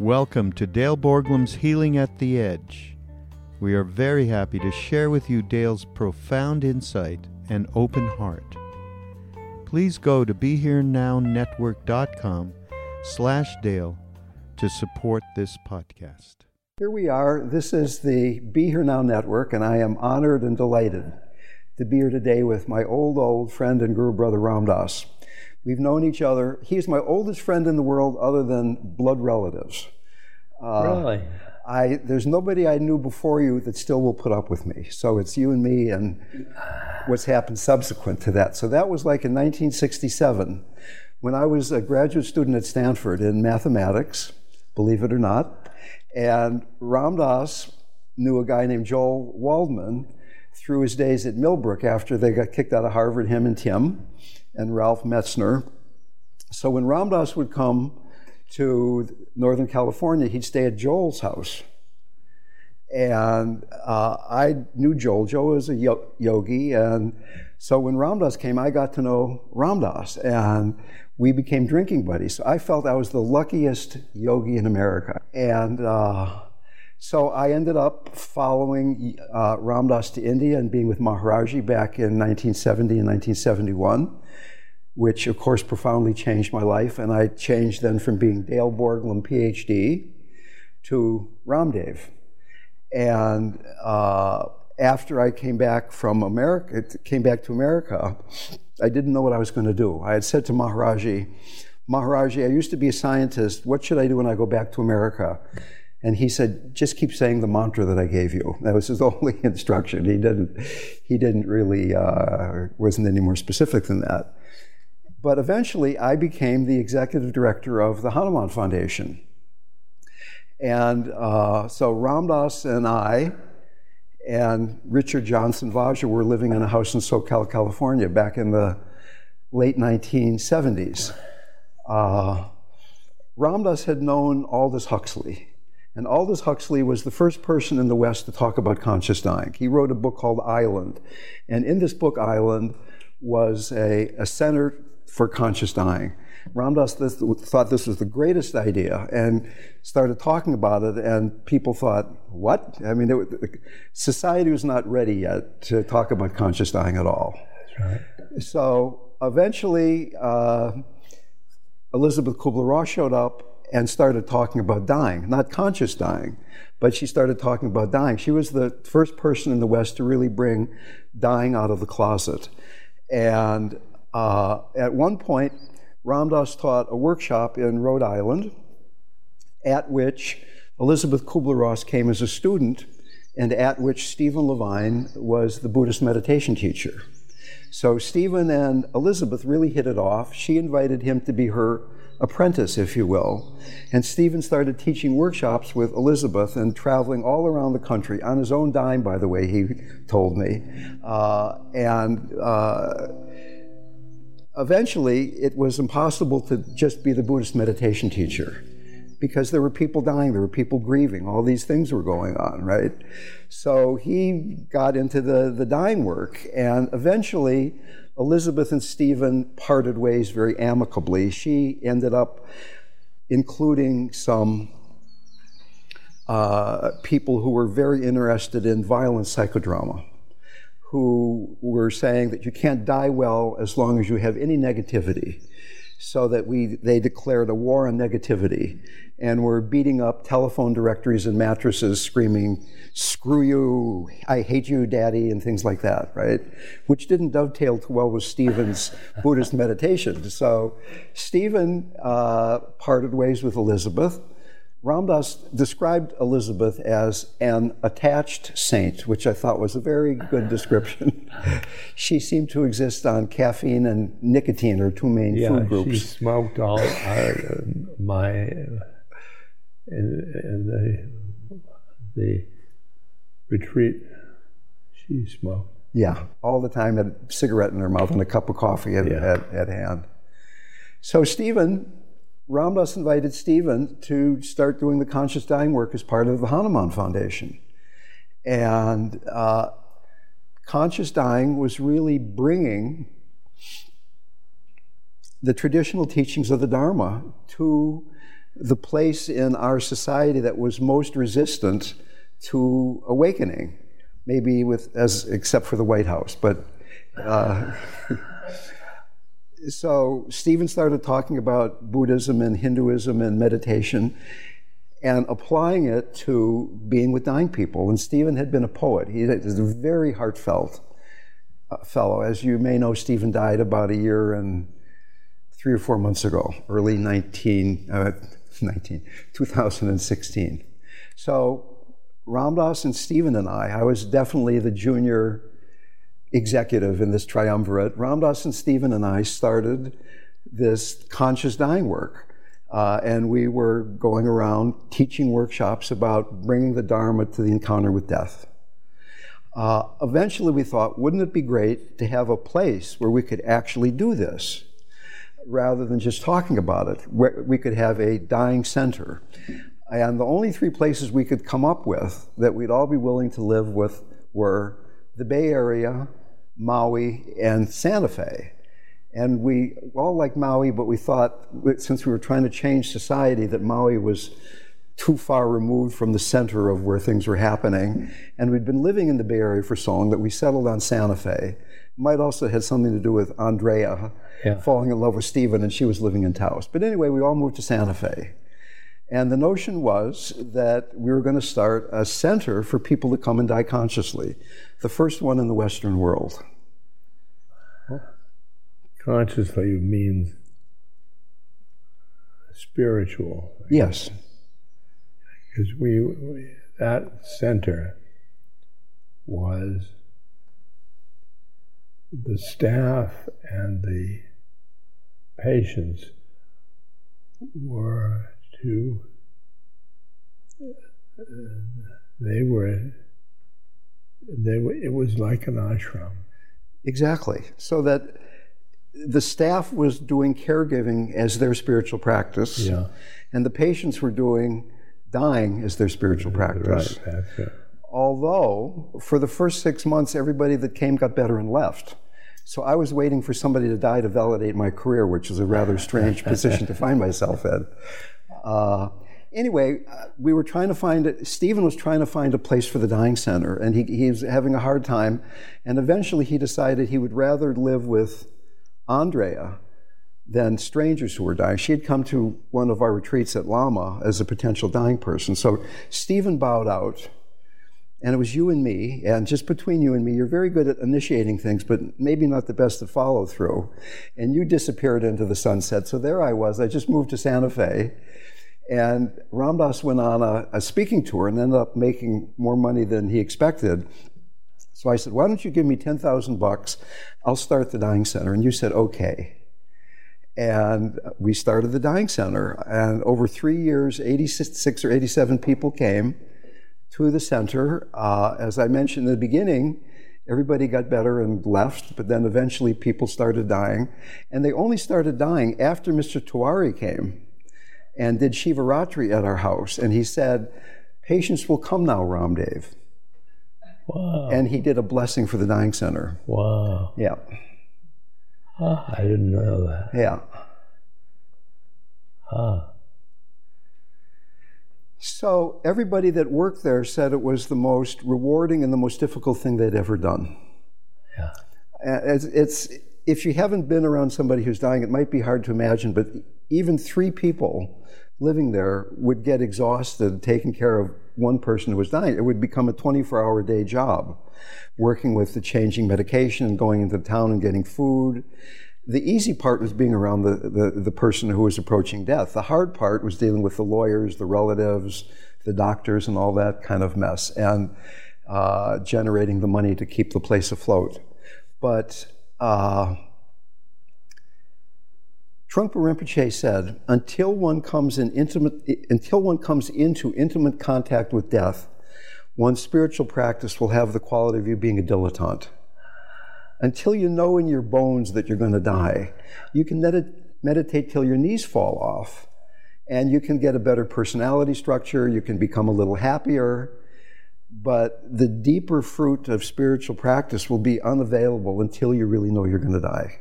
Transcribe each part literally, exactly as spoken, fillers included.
Welcome to Dale Borglum's Healing at the Edge. We are very happy to share with you Dale's profound insight and open heart. Please go to BeHereNowNetwork.com slash Dale to support this podcast. Here we are. This is the Be Here Now Network, and I am honored and delighted to be here today with my old, old friend and guru brother Ram Dass. We've known each other. He's my oldest friend in the world other than blood relatives. Uh, really? I, there's nobody I knew before you that still will put up with me. So it's you and me and what's happened subsequent to that. So that was like in nineteen sixty-seven when I was a graduate student at Stanford in mathematics, believe it or not. And Ram Dass knew a guy named Joel Waldman through his days at Millbrook after they got kicked out of Harvard, him and Tim. And Ralph Metzner. So when Ram Dass would come to Northern California, he'd stay at Joel's house. And uh, I knew Joel. Joel was a yo- yogi. And so when Ram Dass came, I got to know Ram Dass. And we became drinking buddies. So I felt I was the luckiest yogi in America. And uh, so I ended up following uh, Ram Dass to India and being with Maharaji back in nineteen seventy and nineteen seventy-one. Which of course profoundly changed my life, and I changed then from being Dale Borglum, P H D, to Ramdev. And uh, after I came back from America, came back to America, I didn't know what I was going to do. I had said to Maharaji, Maharaji, I used to be a scientist. What should I do when I go back to America? And he said, just keep saying the mantra that I gave you. That was his only instruction. He didn't, he didn't really, uh, wasn't any more specific than that. But eventually, I became the executive director of the Hanuman Foundation. And uh, so Ram Dass and I and Richard Johnson Vaja were living in a house in SoCal, California back in the late nineteen seventies. Uh, Ram Dass had known Aldous Huxley. And Aldous Huxley was the first person in the West to talk about conscious dying. He wrote a book called Island. And in this book, Island, was a, a center for conscious dying. Ram Dass this, thought this was the greatest idea and started talking about it, and people thought, what? I mean, it, society was not ready yet to talk about conscious dying at all. That's right. So eventually, uh, Elizabeth Kubler-Ross showed up and started talking about dying, not conscious dying, but she started talking about dying. She was the first person in the West to really bring dying out of the closet. And uh, at one point, Ram Dass taught a workshop in Rhode Island, at which Elizabeth Kubler-Ross came as a student, and at which Stephen Levine was the Buddhist meditation teacher. So Stephen and Elizabeth really hit it off. She invited him to be her apprentice, if you will. And Stephen started teaching workshops with Elizabeth and traveling all around the country, on his own dime, by the way, he told me. Uh, and uh, eventually, it was impossible to just be the Buddhist meditation teacher, because there were people dying, there were people grieving, all these things were going on, right? So he got into the, the dying work, and eventually Elizabeth and Stephen parted ways very amicably. She ended up including some uh, people who were very interested in violent psychodrama, who were saying that you can't die well as long as you have any negativity. So that we they declared a war on negativity and were beating up telephone directories and mattresses, screaming, "Screw you, I hate you, Daddy," and things like that, right? Which didn't dovetail too well with Stephen's Buddhist meditation. So Stephen uh, parted ways with Elizabeth. Ram Dass described Elizabeth as an attached saint, which I thought was a very good description. She seemed to exist on caffeine and nicotine, are two main yeah, food groups. Yeah, she smoked all uh, my, uh, in, in the, the retreat, she smoked. Yeah, all the time, had a cigarette in her mouth and a cup of coffee at, yeah. at, at hand. So Stephen, Ram Dass invited Stephen to start doing the conscious dying work as part of the Hanuman Foundation. And uh, conscious dying was really bringing the traditional teachings of the Dharma to the place in our society that was most resistant to awakening, maybe with as except for the White House, but uh, So Stephen started talking about Buddhism and Hinduism and meditation and applying it to being with dying people. And Stephen had been a poet. He was a very heartfelt fellow. As you may know, Stephen died about a year and three or four months ago, early nineteen, uh, nineteen, two thousand sixteen. So Ram Dass and Stephen and I, I was definitely the junior executive in this triumvirate. Ram Dass and Stephen and I started this conscious dying work. Uh, and we were going around teaching workshops about bringing the Dharma to the encounter with death. Uh, eventually we thought, wouldn't it be great to have a place where we could actually do this, rather than just talking about it? We could have a dying center. And the only three places we could come up with that we'd all be willing to live with were the Bay Area, Maui, and Santa Fe. And we all liked Maui, but we thought, since we were trying to change society, that Maui was too far removed from the center of where things were happening. And we'd been living in the Bay Area for so long that we settled on Santa Fe. Might also have had something to do with Andrea yeah. falling in love with Stephen, and she was living in Taos. But anyway, we all moved to Santa Fe. And the notion was that we were going to start a center for people to come and die consciously, the first one in the Western world. Consciously means spiritual. Yes. Because we, we that center was the staff and the patients were To, uh, they were, they were, it was like an ashram. Exactly. So that the staff was doing caregiving as their spiritual practice, yeah. and the patients were doing dying as their spiritual practice. Right, that's right. Although, for the first six months, everybody that came got better and left. So I was waiting for somebody to die to validate my career, which is a rather strange position to find myself in. Uh, anyway, we were trying to find, Stephen was trying to find a place for the dying center, and he, he was having a hard time. And eventually he decided he would rather live with Andrea than strangers who were dying. She had come to one of our retreats at Lama as a potential dying person. So Stephen bowed out, and it was you and me, and just between you and me, you're very good at initiating things, but maybe not the best to follow through. And you disappeared into the sunset, so there I was. I just moved to Santa Fe. And Ram Dass went on a, a speaking tour and ended up making more money than he expected. So I said, why don't you give me ten thousand bucks? I'll start the Dying Center. And you said, okay. And we started the Dying Center. And over three years, eighty-six or eighty-seven people came to the center. Uh, as I mentioned in the beginning, everybody got better and left, but then eventually people started dying. And they only started dying after Mister Tiwari came and did Shivaratri at our house. And he said, patients will come now, Ramdev. Wow. And he did a blessing for the Dying Center. Wow. Yeah. Oh, I didn't know that. Yeah. Huh. So everybody that worked there said it was the most rewarding and the most difficult thing they'd ever done. Yeah. It's, it's, if you haven't been around somebody who's dying, it might be hard to imagine, but even three people living there would get exhausted taking care of one person who was dying. It would become a twenty-four hour a day job, working with the changing medication and going into town and getting food. The easy part was being around the, the, the person who was approaching death. The hard part was dealing with the lawyers, the relatives, the doctors, and all that kind of mess, and uh, generating the money to keep the place afloat. But uh, Trungpa Rinpoche said, until one comes in intimate, until one comes into intimate contact with death, one's spiritual practice will have the quality of you being a dilettante. Until you know in your bones that you're going to die, you can medit- meditate till your knees fall off, and you can get a better personality structure, you can become a little happier, but the deeper fruit of spiritual practice will be unavailable until you really know you're going to die.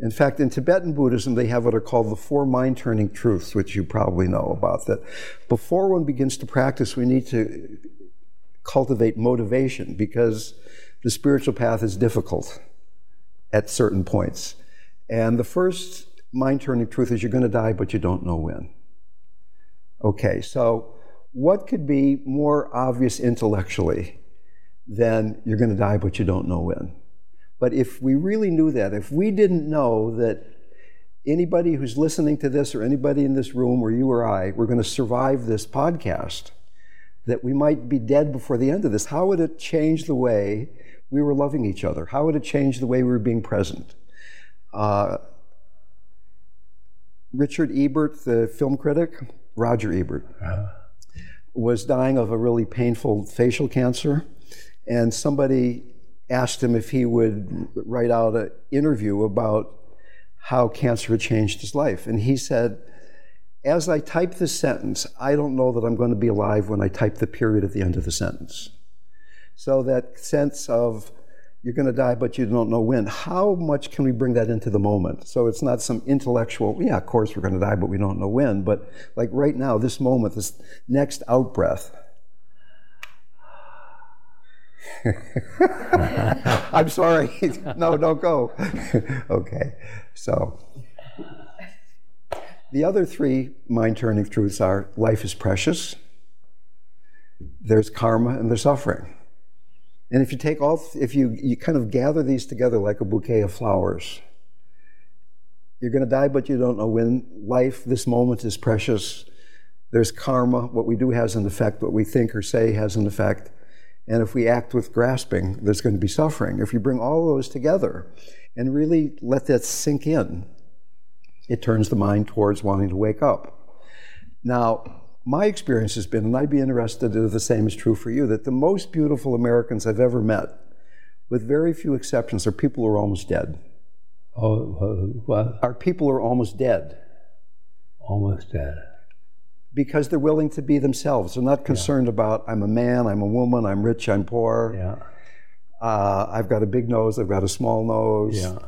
In fact, in Tibetan Buddhism, they have what are called the four mind-turning truths, which you probably know about, that before one begins to practice, we need to cultivate motivation, because the spiritual path is difficult at certain points. And the first mind-turning truth is you're going to die, but you don't know when. Okay, so what could be more obvious intellectually than you're going to die, but you don't know when? But if we really knew that, if we didn't know that anybody who's listening to this or anybody in this room or you or I, we're going to survive this podcast, that we might be dead before the end of this, how would it change the way we were loving each other? How would it change the way we were being present? Uh, Richard Ebert, the film critic, Roger Ebert, uh-huh. was dying of a really painful facial cancer, and somebody asked him if he would write out an interview about how cancer had changed his life. And he said, as I type this sentence, I don't know that I'm going to be alive when I type the period at the end of the sentence. So that sense of you're going to die, but you don't know when, how much can we bring that into the moment? So it's not some intellectual, yeah, of course we're going to die, but we don't know when. But like right now, this moment, this next out-breath. I'm sorry. No, don't go. Okay. So the other three mind-turning truths are life is precious, there's karma, and there's suffering. And if you take all, if you, you kind of gather these together like a bouquet of flowers, you're going to die, but you don't know when. Life, this moment, is precious. There's karma. What we do has an effect. What we think or say has an effect. And if we act with grasping, there's going to be suffering. If you bring all those together and really let that sink in, it turns the mind towards wanting to wake up. Now, my experience has been, and I'd be interested if the same is true for you, that the most beautiful Americans I've ever met, with very few exceptions, are people who are almost dead. Oh, uh, what? Are people who are almost dead. Almost dead. Because they're willing to be themselves. They're not concerned yeah. about, I'm a man, I'm a woman, I'm rich, I'm poor. Yeah. Uh, I've got a big nose, I've got a small nose. Yeah.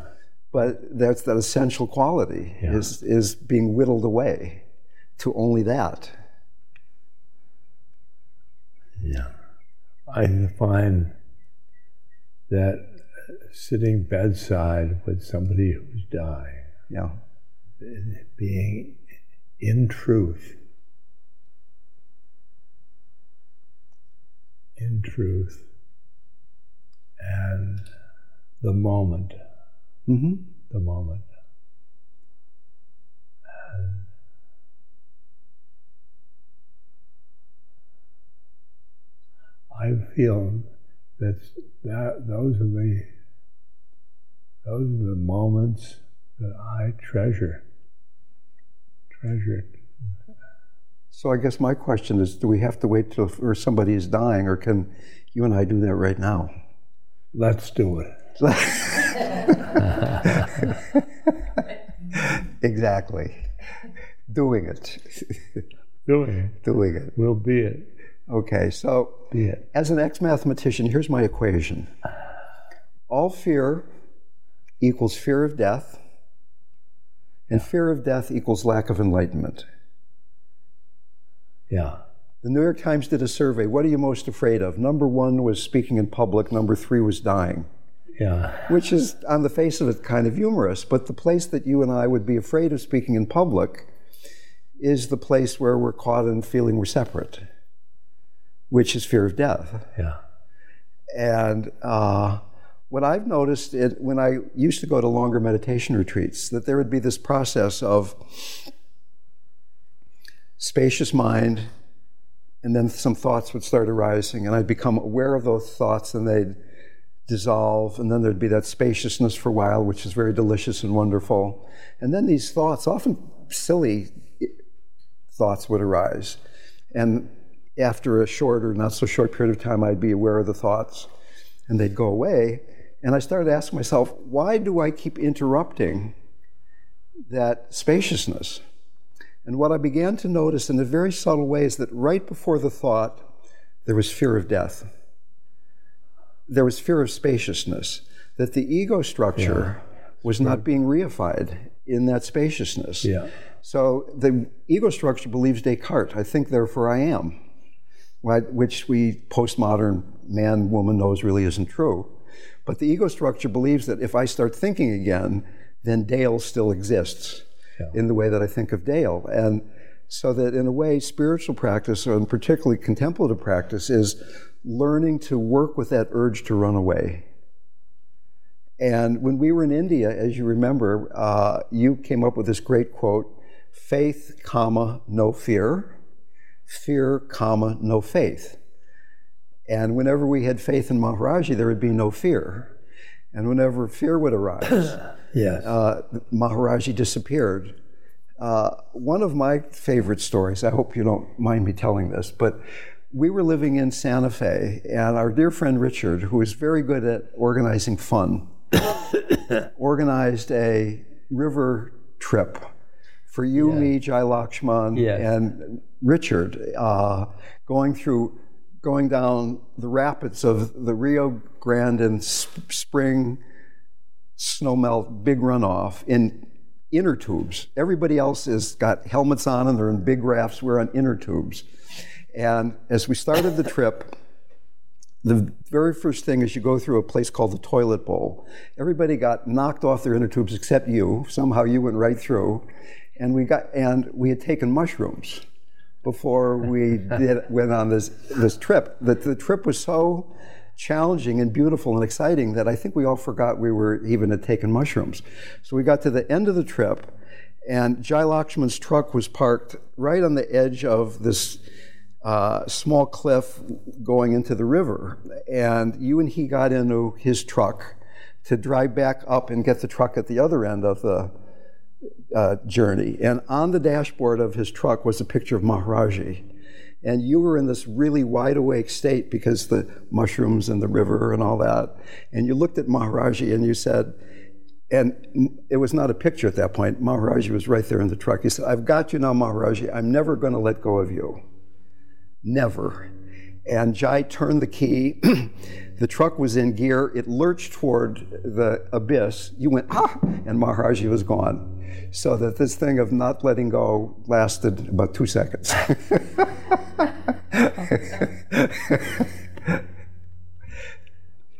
But that's that essential quality, yeah. is, is being whittled away to only that. Yeah. I find that sitting bedside with somebody who's dying, yeah. being in truth, in truth, and the moment, Mm-hmm. the moment, and I've feel that that those are the those are the moments that I treasure. Treasured. So I guess my question is, do we have to wait till or somebody is dying, or can you and I do that right now? Let's do it. Exactly. Doing it. Doing it. Doing it. We'll be it. Okay, so be it. As an ex-mathematician, here's my equation. All fear equals fear of death, and fear of death equals lack of enlightenment. Yeah. The New York Times did a survey. What are you most afraid of? Number one was speaking in public. Number three was dying. Yeah. Which is, on the face of it, kind of humorous. But the place that you and I would be afraid of speaking in public is the place where we're caught in feeling we're separate, which is fear of death. Yeah. And uh, what I've noticed it, when I used to go to longer meditation retreats, that there would be this process of spacious mind, and then some thoughts would start arising, and I'd become aware of those thoughts, and they'd dissolve, and then there'd be that spaciousness for a while, which is very delicious and wonderful. And then these thoughts, often silly thoughts, would arise. And after a short or not so short period of time, I'd be aware of the thoughts, and they'd go away. And I started asking myself, why do I keep interrupting that spaciousness? And what I began to notice in a very subtle way is that right before the thought, there was fear of death. There was fear of spaciousness, that the ego structure yeah. was not being reified in that spaciousness. Yeah. So the ego structure believes Descartes, I think, therefore I am, which we postmodern man, woman knows really isn't true. But the ego structure believes that if I start thinking again, then Dale still exists yeah. in the way that I think of Dale. And so that in a way, spiritual practice, and particularly contemplative practice, is learning to work with that urge to run away. And when we were in India, as you remember, uh, you came up with this great quote, faith, comma, no fear, fear, comma, no faith. And whenever we had faith in Maharaji, there would be no fear. And whenever fear would arise, yes. uh, Maharaji disappeared. Uh, one of my favorite stories, I hope you don't mind me telling this, but we were living in Santa Fe, and our dear friend Richard, who is very good at organizing fun, organized a river trip for you, yeah. me, Jai Lakshman, yes. and Richard, uh, going through, going down the rapids of the Rio Grande in sp- spring snowmelt, big runoff in inner tubes. Everybody else has got helmets on, and they're in big rafts. We're on inner tubes. And as we started the trip, the very first thing is you go through a place called the toilet bowl. Everybody got knocked off their inner tubes except you. Somehow you went right through. And we got and we had taken mushrooms before we did, went on this this trip. The, the trip was so challenging and beautiful and exciting that I think we all forgot we were even had taken mushrooms. So we got to the end of the trip, and Jai Lakshman's truck was parked right on the edge of this Uh, small cliff going into the river, and you and he got into his truck to drive back up and get the truck at the other end of the uh, journey. And on the dashboard of his truck was a picture of Maharaji. And you were in this really wide-awake state because the mushrooms and the river and all that. And you looked at Maharaji and you said, and it was not a picture at that point, Maharaji was right there in the truck. He said, I've got you now, Maharaji. I'm never going to let go of you. Never. And Jai turned the key. The truck was in gear. It lurched toward the abyss. You went, ah, and Maharaji was gone. So that this thing of not letting go lasted about two seconds.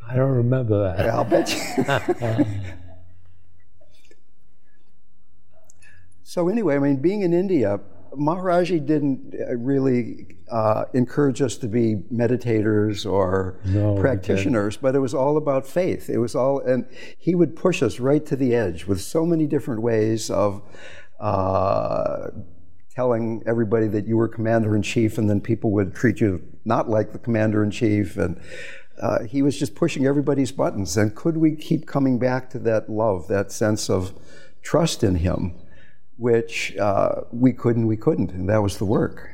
I don't remember that. I'll bet you. So anyway, I mean, being in India, Maharaji didn't really uh, encourage us to be meditators or no, practitioners, but it was all about faith. It was all, and he would push us right to the edge with so many different ways of uh, telling everybody that you were commander in chief, and then people would treat you not like the commander-in-chief, and uh, he was just pushing everybody's buttons. And could we keep coming back to that love, that sense of trust in him, which uh, we could and we couldn't, and that was the work.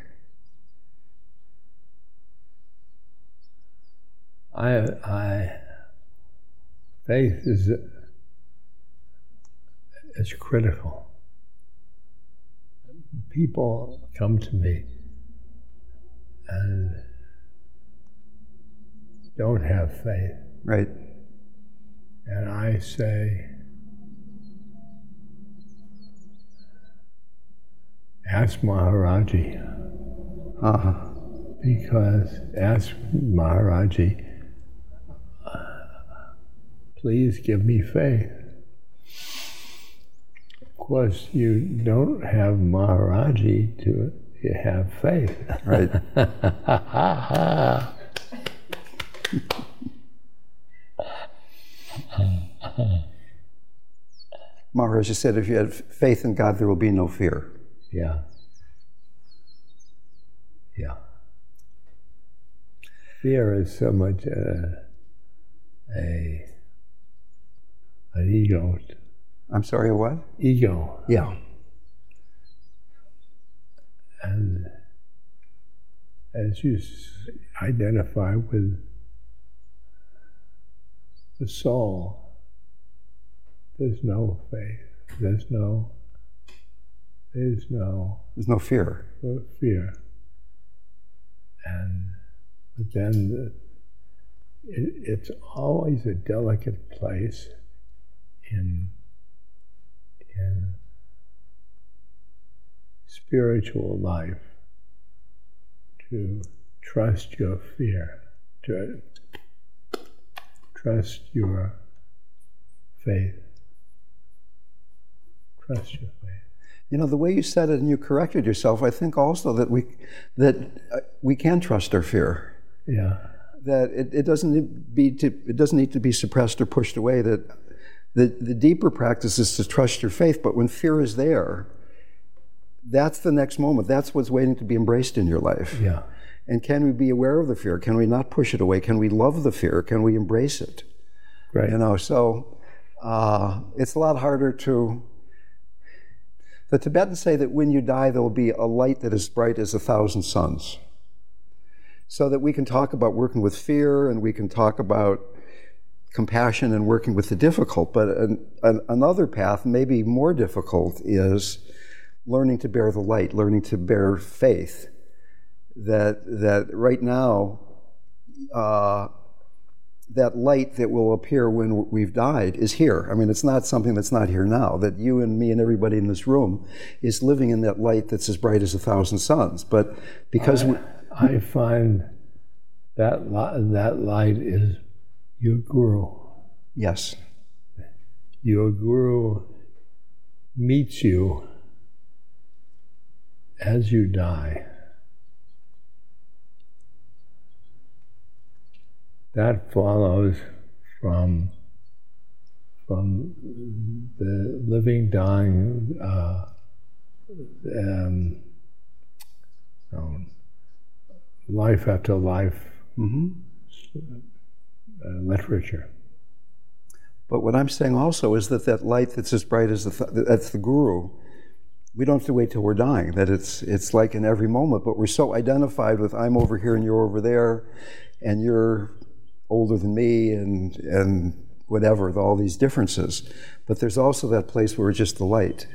I, I, faith is, is critical. People come to me and don't have faith. Right. And I say, ask Maharaji. Uh-huh. Because, ask Maharaji, please give me faith. Of course, you don't have Maharaji to you have faith. Right. Maharaji said, if you have faith in God, there will be no fear. Yeah. Yeah. Fear is so much uh, a... An ego. I'm sorry, a what? Ego. Yeah. And as you identify with the soul, there's no faith. There's no. There's no. There's no fear. No fear. And but then the, it, it's always a delicate place. In, in spiritual life, to trust your fear, to trust your faith, trust your faith. You know, the way you said it and you corrected yourself, I think also that we that we can trust our fear. Yeah. That it, it doesn't be to, it doesn't need to be suppressed or pushed away. That. The, the deeper practice is to trust your faith, but when fear is there, that's the next moment. That's what's waiting to be embraced in your life. Yeah. And can we be aware of the fear? Can we not push it away? Can we love the fear? Can we embrace it? Right. You know, so uh, it's a lot harder to... The Tibetans say that when you die, there will be a light that is bright as a thousand suns. So that we can talk about working with fear, and we can talk about compassion and working with the difficult, but an, an, another path, maybe more difficult, is learning to bear the light, learning to bear faith. That that right now, uh, that light that will appear when we've died is here. I mean, it's not something that's not here now. That you and me and everybody in this room is living in that light that's as bright as a thousand suns. But because I, we, I find that li- that light is. Your guru. Yes. Your guru meets you as you die. That follows from, from the living, dying, uh, um, um, life after life. Mm-hmm. So, Uh, literature. But what I'm saying also is that that light that's as bright as the th- that's the guru, we don't have to wait till we're dying, that it's it's like in every moment, but we're so identified with I'm over here and you're over there and you're older than me and and whatever, all these differences. But there's also that place where we're just the light.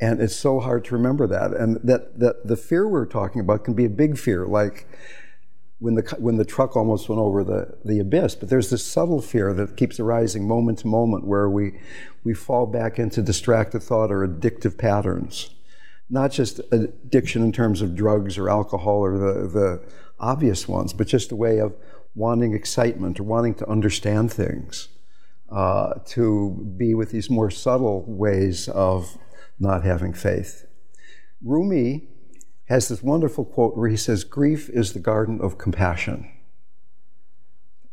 And it's so hard to remember that. And that, that the fear we're talking about can be a big fear, like when the when the truck almost went over the, the abyss. But there's this subtle fear that keeps arising moment to moment where we we fall back into distracted thought or addictive patterns. Not just addiction in terms of drugs or alcohol or the, the obvious ones, but just a way of wanting excitement or wanting to understand things, uh, to be with these more subtle ways of not having faith. Rumi has this wonderful quote where he says, grief is the garden of compassion.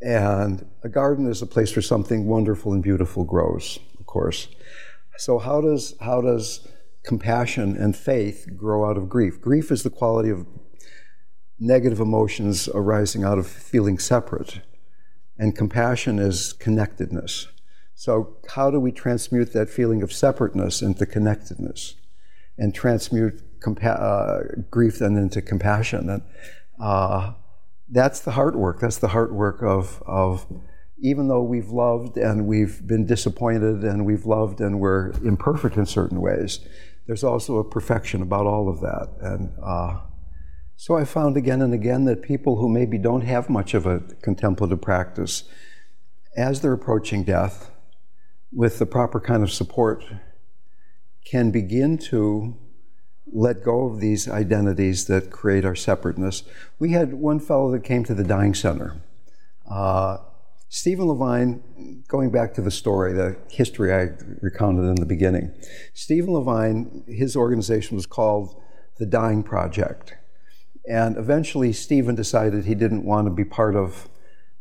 And a garden is a place where something wonderful and beautiful grows, of course. So how does how does compassion and faith grow out of grief? Grief is the quality of negative emotions arising out of feeling separate. And compassion is connectedness. So how do we transmute that feeling of separateness into connectedness, and transmute compa- uh, grief then into compassion? And uh, that's the hard work. That's the hard work of, of, even though we've loved and we've been disappointed and we've loved and we're imperfect in certain ways, there's also a perfection about all of that. And uh, so I found again and again that people who maybe don't have much of a contemplative practice, as they're approaching death, with the proper kind of support, can begin to let go of these identities that create our separateness. We had one fellow that came to the Dying Center. Uh, Stephen Levine, going back to the story, the history I recounted in the beginning, Stephen Levine, his organization was called the Dying Project. And eventually Stephen decided he didn't want to be part of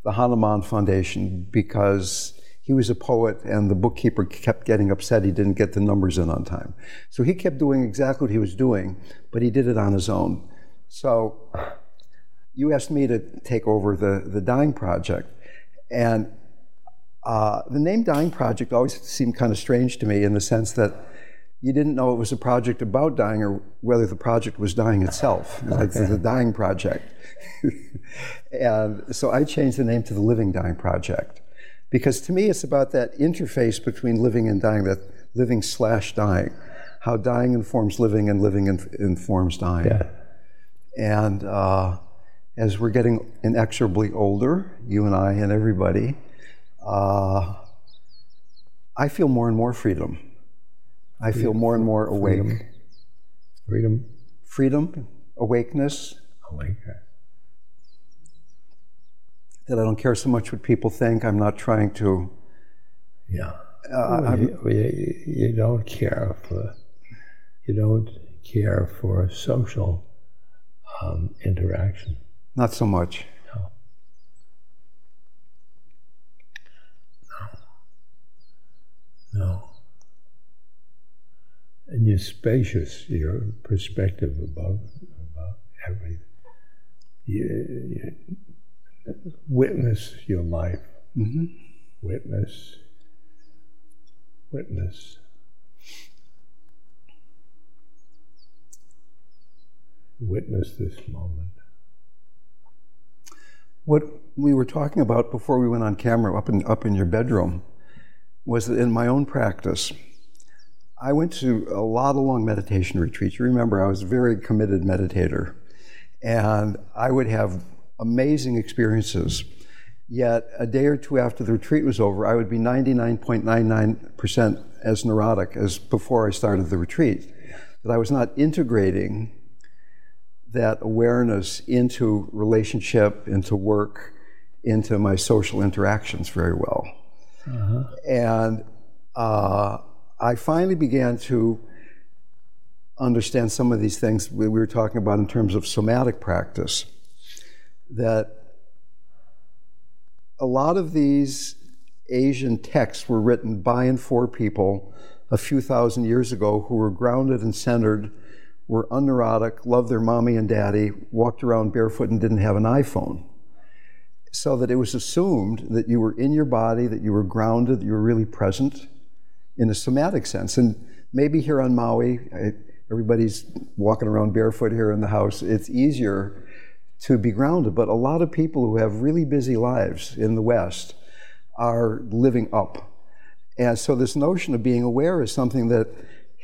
the Hanuman Foundation because he was a poet, and the bookkeeper kept getting upset he didn't get the numbers in on time. So he kept doing exactly what he was doing, but he did it on his own. So you asked me to take over the, the Dying Project. And uh, the name Dying Project always seemed kind of strange to me, in the sense that you didn't know it was a project about dying or whether the project was dying itself. Okay. It's like the Dying Project. And so I changed the name to the Living Dying Project. Because to me, it's about that interface between living and dying, that living slash dying, how dying informs living and living inf- informs dying. Yeah. And uh, as we're getting inexorably older, you and I and everybody, uh, I feel more and more freedom. I freedom. feel more and more awake. Freedom. Freedom. Freedom, awakeness. Awakeness. That I don't care so much what people think. I'm not trying to. Yeah. Uh, well, you, you, you don't care for. You don't care for social um, interaction. Not so much. No. No. No. And you're spacious. Your perspective about about everything. You. you Witness your life. Mm-hmm. Witness. Witness. Witness this moment. What we were talking about before we went on camera, up in up in your bedroom, was that in my own practice, I went to a lot of long meditation retreats. You remember, I was a very committed meditator, and I would have amazing experiences. Yet a day or two after the retreat was over, I would be ninety-nine point nine nine percent as neurotic as before I started the retreat. That I was not integrating that awareness into relationship, into work, into my social interactions very well. Uh-huh. And uh, I finally began to understand some of these things we were talking about in terms of somatic practice. That a lot of these Asian texts were written by and for people a few thousand years ago who were grounded and centered, were unneurotic, loved their mommy and daddy, walked around barefoot and didn't have an iPhone. So that it was assumed that you were in your body, that you were grounded, that you were really present in a somatic sense. And maybe here on Maui, everybody's walking around barefoot here in the house, it's easier to be grounded, but a lot of people who have really busy lives in the West are living up. And so this notion of being aware is something that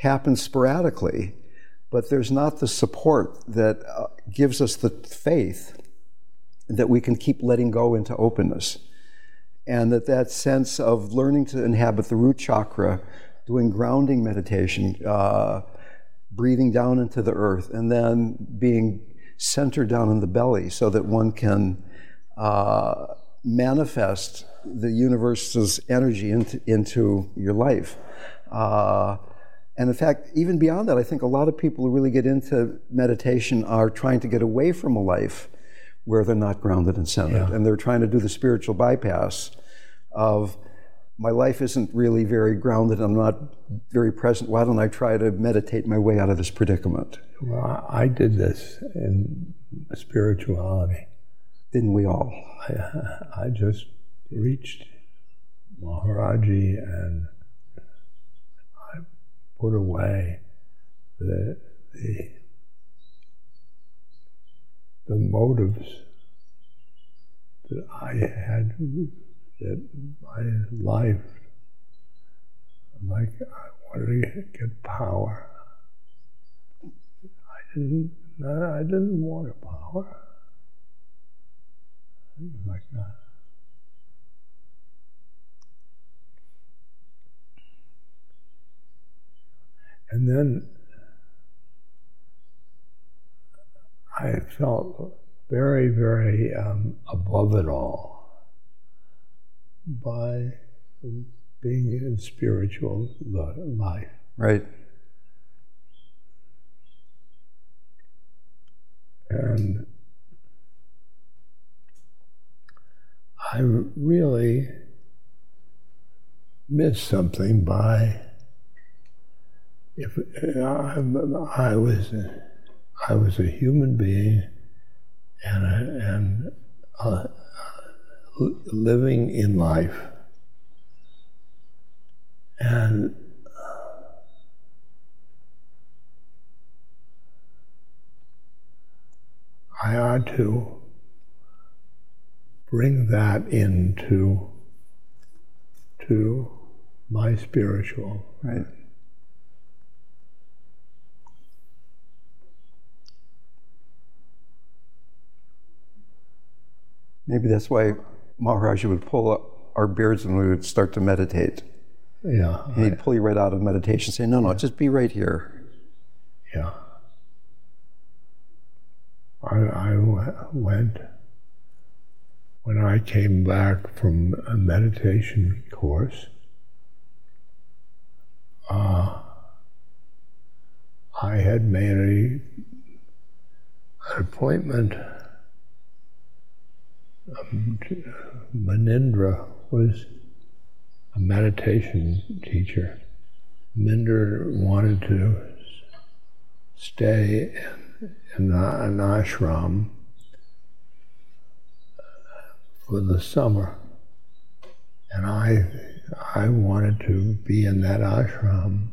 happens sporadically, but there's not the support that uh, gives us the faith that we can keep letting go into openness. And that that sense of learning to inhabit the root chakra, doing grounding meditation, uh, breathing down into the earth, and then being center down in the belly so that one can uh, manifest the universe's energy into, into your life. Uh, and in fact, even beyond that, I think a lot of people who really get into meditation are trying to get away from a life where they're not grounded and centered. Yeah. And they're trying to do the spiritual bypass of, my life isn't really very grounded, I'm not very present, why don't I try to meditate my way out of this predicament? Well, I did this in spirituality. Didn't we all? I, I just reached Maharaji and I put away the, the, the motives that I had, that my life, like I wanted to get power. I didn't, I didn't want a power. Things like that. And then I felt very, very um, above it all by being in spiritual life. Right. And I really missed something by, if I, I was I was a human being and a, and a, living in life, and I ought to bring that into to my spiritual. Right. Maybe that's why Maharaji would pull up our beards when we would start to meditate. Yeah. And he'd I, pull you right out of meditation, say, no, no, yeah. just be right here. Yeah. I, I went, when I came back from a meditation course, uh, I had made a, an appointment. Um, Munindra was a meditation teacher. Munindra wanted to stay in, in an ashram for the summer, and I I wanted to be in that ashram,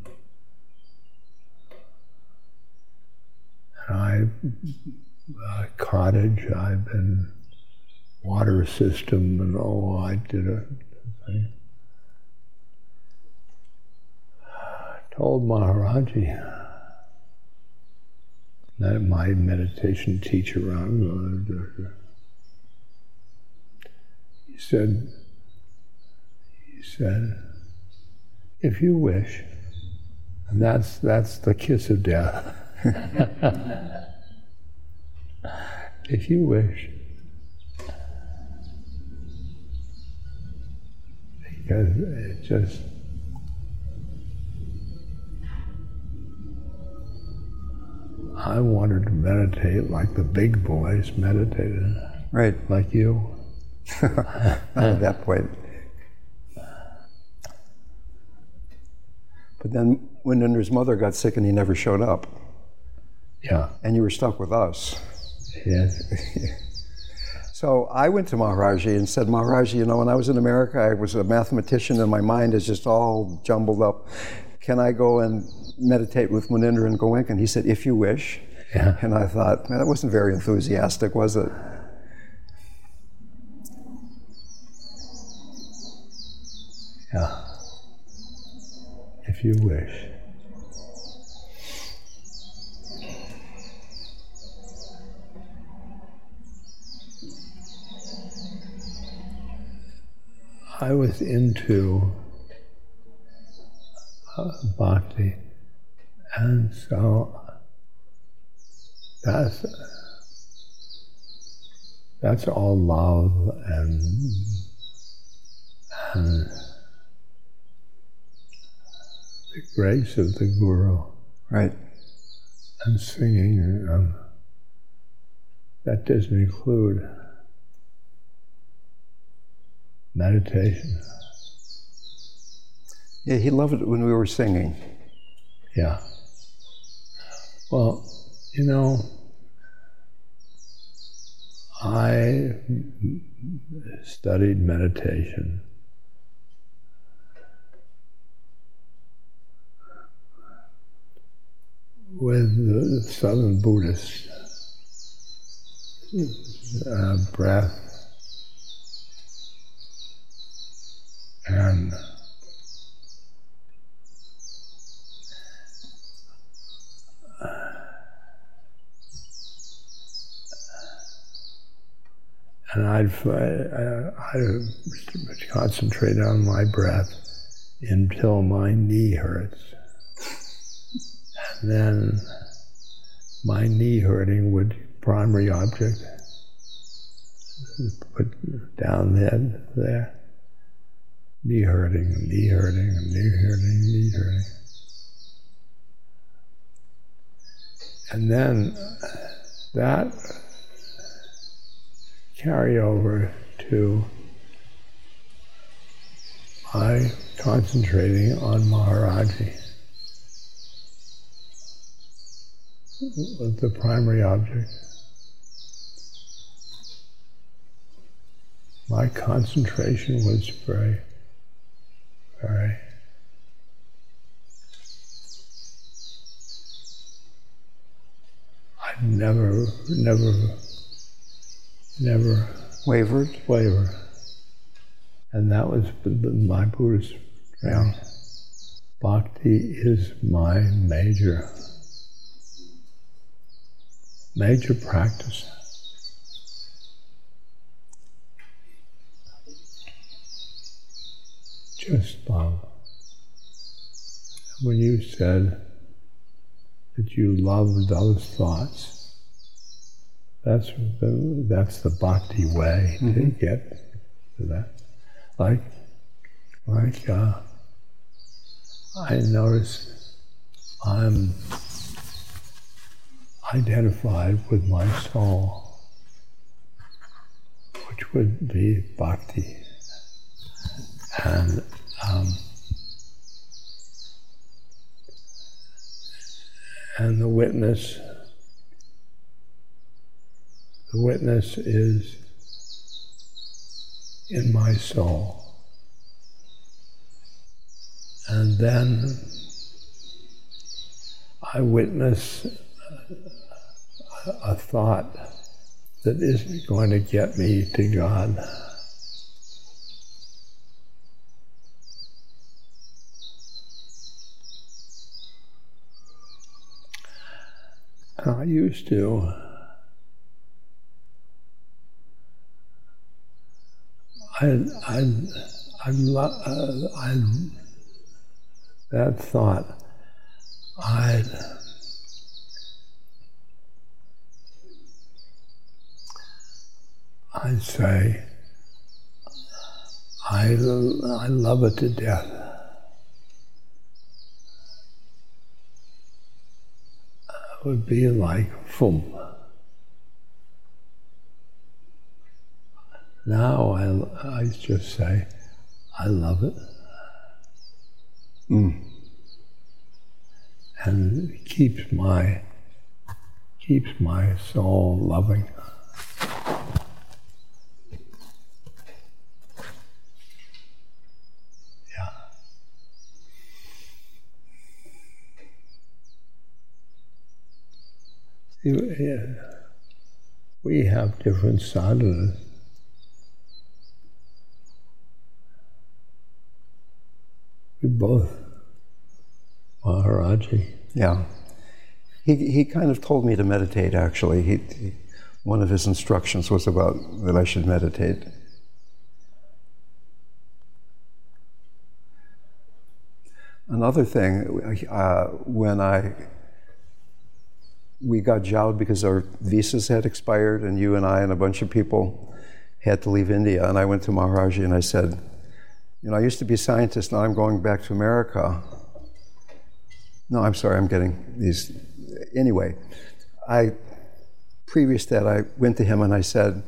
and I uh, cottage I've been. Water system and oh, I did a thing. Told Maharaji, that my meditation teacher, he said, he said, if you wish, and that's that's the kiss of death. If you wish. Because it just, I wanted to meditate like the big boys meditated. Right. Like you. At that point. But then when Mundra's mother got sick and he never showed up. Yeah. And you were stuck with us. Yes. So I went to Maharaji and said, Maharaji, you know, when I was in America, I was a mathematician and my mind is just all jumbled up. Can I go and meditate with Munindra and Goenka? And he said, if you wish. Yeah. And I thought, man, that wasn't very enthusiastic, was it? Yeah. If you wish. I was into uh, bhakti, and so that's that's all love and and the grace of the Guru, right? And singing, um, that doesn't include meditation. Yeah, he loved it when we were singing. Yeah. Well, you know, I studied meditation with the Southern Buddhists, uh, breath, and and I'd I, I'd concentrate on my breath until my knee hurts. And then my knee hurting would primary object, put down the head there. Knee hurting, knee hurting, knee hurting, knee hurting. And then that carry over to my concentrating on Maharaji, with the primary object. My concentration was very, very I never, never, never wavered. Wavered. And that was my Buddhist ground. Bhakti is my major. Major practice. Just love. When you said that you love those thoughts, that's the, that's the bhakti way mm-hmm. to get to that. Like, like uh, I noticed I'm identified with my soul, which would be bhakti. And um, and the witness, the witness is in my soul. And then I witness a thought that isn't going to get me to God. And I used to, I, I, I, I, I that thought, I. I'd say, I, I love it to death. It would be like fum. Now I, I just say, I love it. Mm. And it keeps my, keeps my soul loving. We have different sadhanas. We both Maharaji. Yeah. He he kind of told me to meditate, actually. He, he one of his instructions was about that I should meditate. Another thing, uh, when I we got jowled because our visas had expired, and you and I and a bunch of people had to leave India. And I went to Maharaji and I said, you know, I used to be a scientist, now I'm going back to America. No, I'm sorry, I'm getting these. Anyway, I, previous to that, I went to him and I said,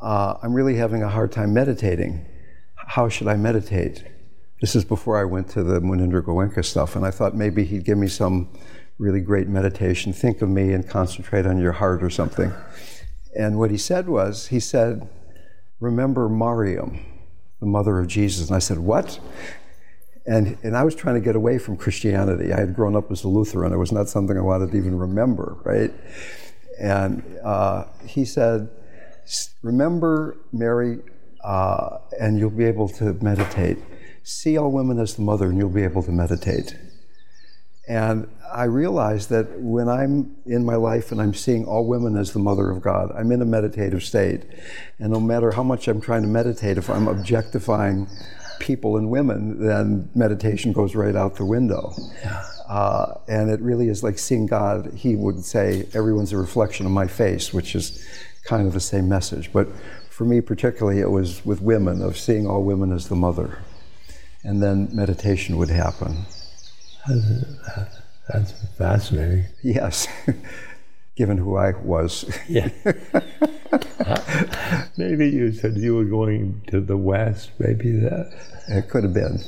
uh, I'm really having a hard time meditating. How should I meditate? This is before I went to the Munindra Goenka stuff, and I thought maybe he'd give me some really great meditation, think of me and concentrate on your heart or something. And what he said was, he said, remember Mariam, the mother of Jesus. And I said, what? And and I was trying to get away from Christianity. I had grown up as a Lutheran. It was not something I wanted to even remember, right? And uh, he said, remember Mary, uh, and you'll be able to meditate. See all women as the mother, and you'll be able to meditate. And I realized that when I'm in my life and I'm seeing all women as the mother of God, I'm in a meditative state. And no matter how much I'm trying to meditate, if I'm objectifying people and women, then meditation goes right out the window. Uh, and it really is like seeing God. He would say, everyone's a reflection of my face, which is kind of the same message. But for me particularly, it was with women, of seeing all women as the mother. And then meditation would happen. That's fascinating. Yes, given who I was. Yeah. Maybe you said you were going to the West, maybe that. It could have been.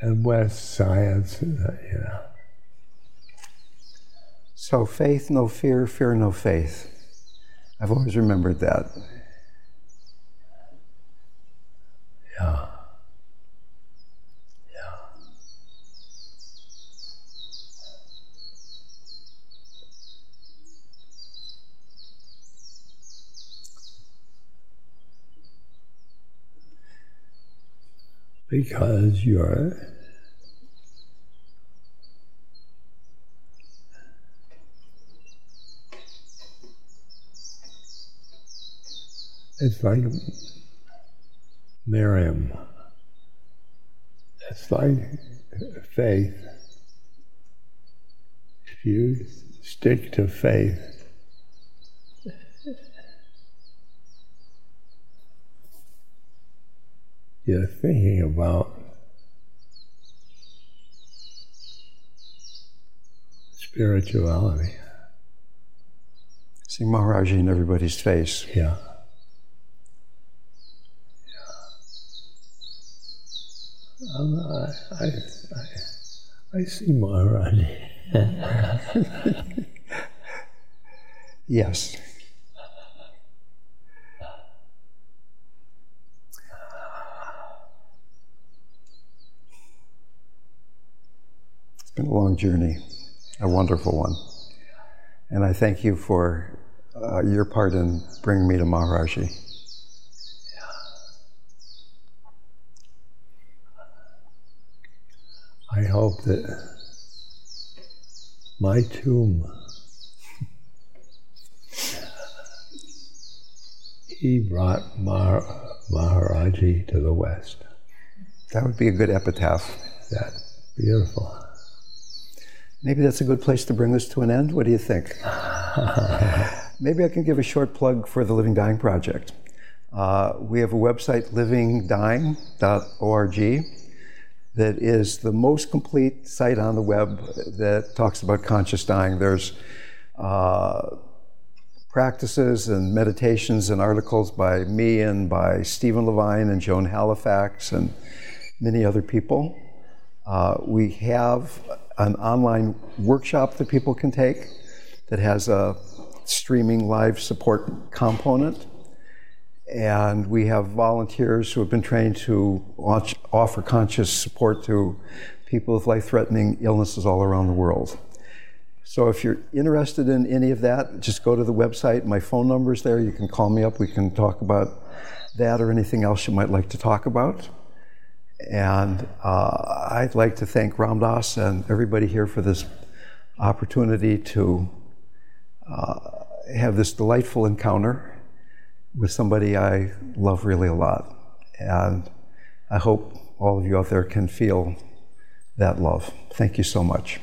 And West science, you know. So faith, no fear, fear, no faith. I've always remembered that. Yeah. Yeah. Because you're it's like Miriam. It's like faith. If you stick to faith, you're thinking about spirituality. See Maharaji in everybody's face. Yeah. Um, I, I, I, I see Maharaji. Yes. It's been a long journey, a wonderful one. And I thank you for uh, your part in bringing me to Maharaji. I hope that my tomb, he brought Mar- Maharaji to the West. That would be a good epitaph. That's beautiful. Maybe that's a good place to bring this to an end. What do you think? Maybe I can give a short plug for the Living Dying Project. Uh, we have a website, living dying dot org. That is the most complete site on the web that talks about conscious dying. There's uh, practices and meditations and articles by me and by Stephen Levine and Joan Halifax and many other people. Uh, we have an online workshop that people can take that has a streaming live support component. And we have volunteers who have been trained to launch, offer conscious support to people with life-threatening illnesses all around the world. So if you're interested in any of that, just go to the website. My phone number's there. You can call me up. We can talk about that or anything else you might like to talk about. And uh, I'd like to thank Ram Dass and everybody here for this opportunity to uh, have this delightful encounter with somebody I love really a lot. And I hope all of you out there can feel that love. Thank you so much.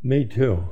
Me too.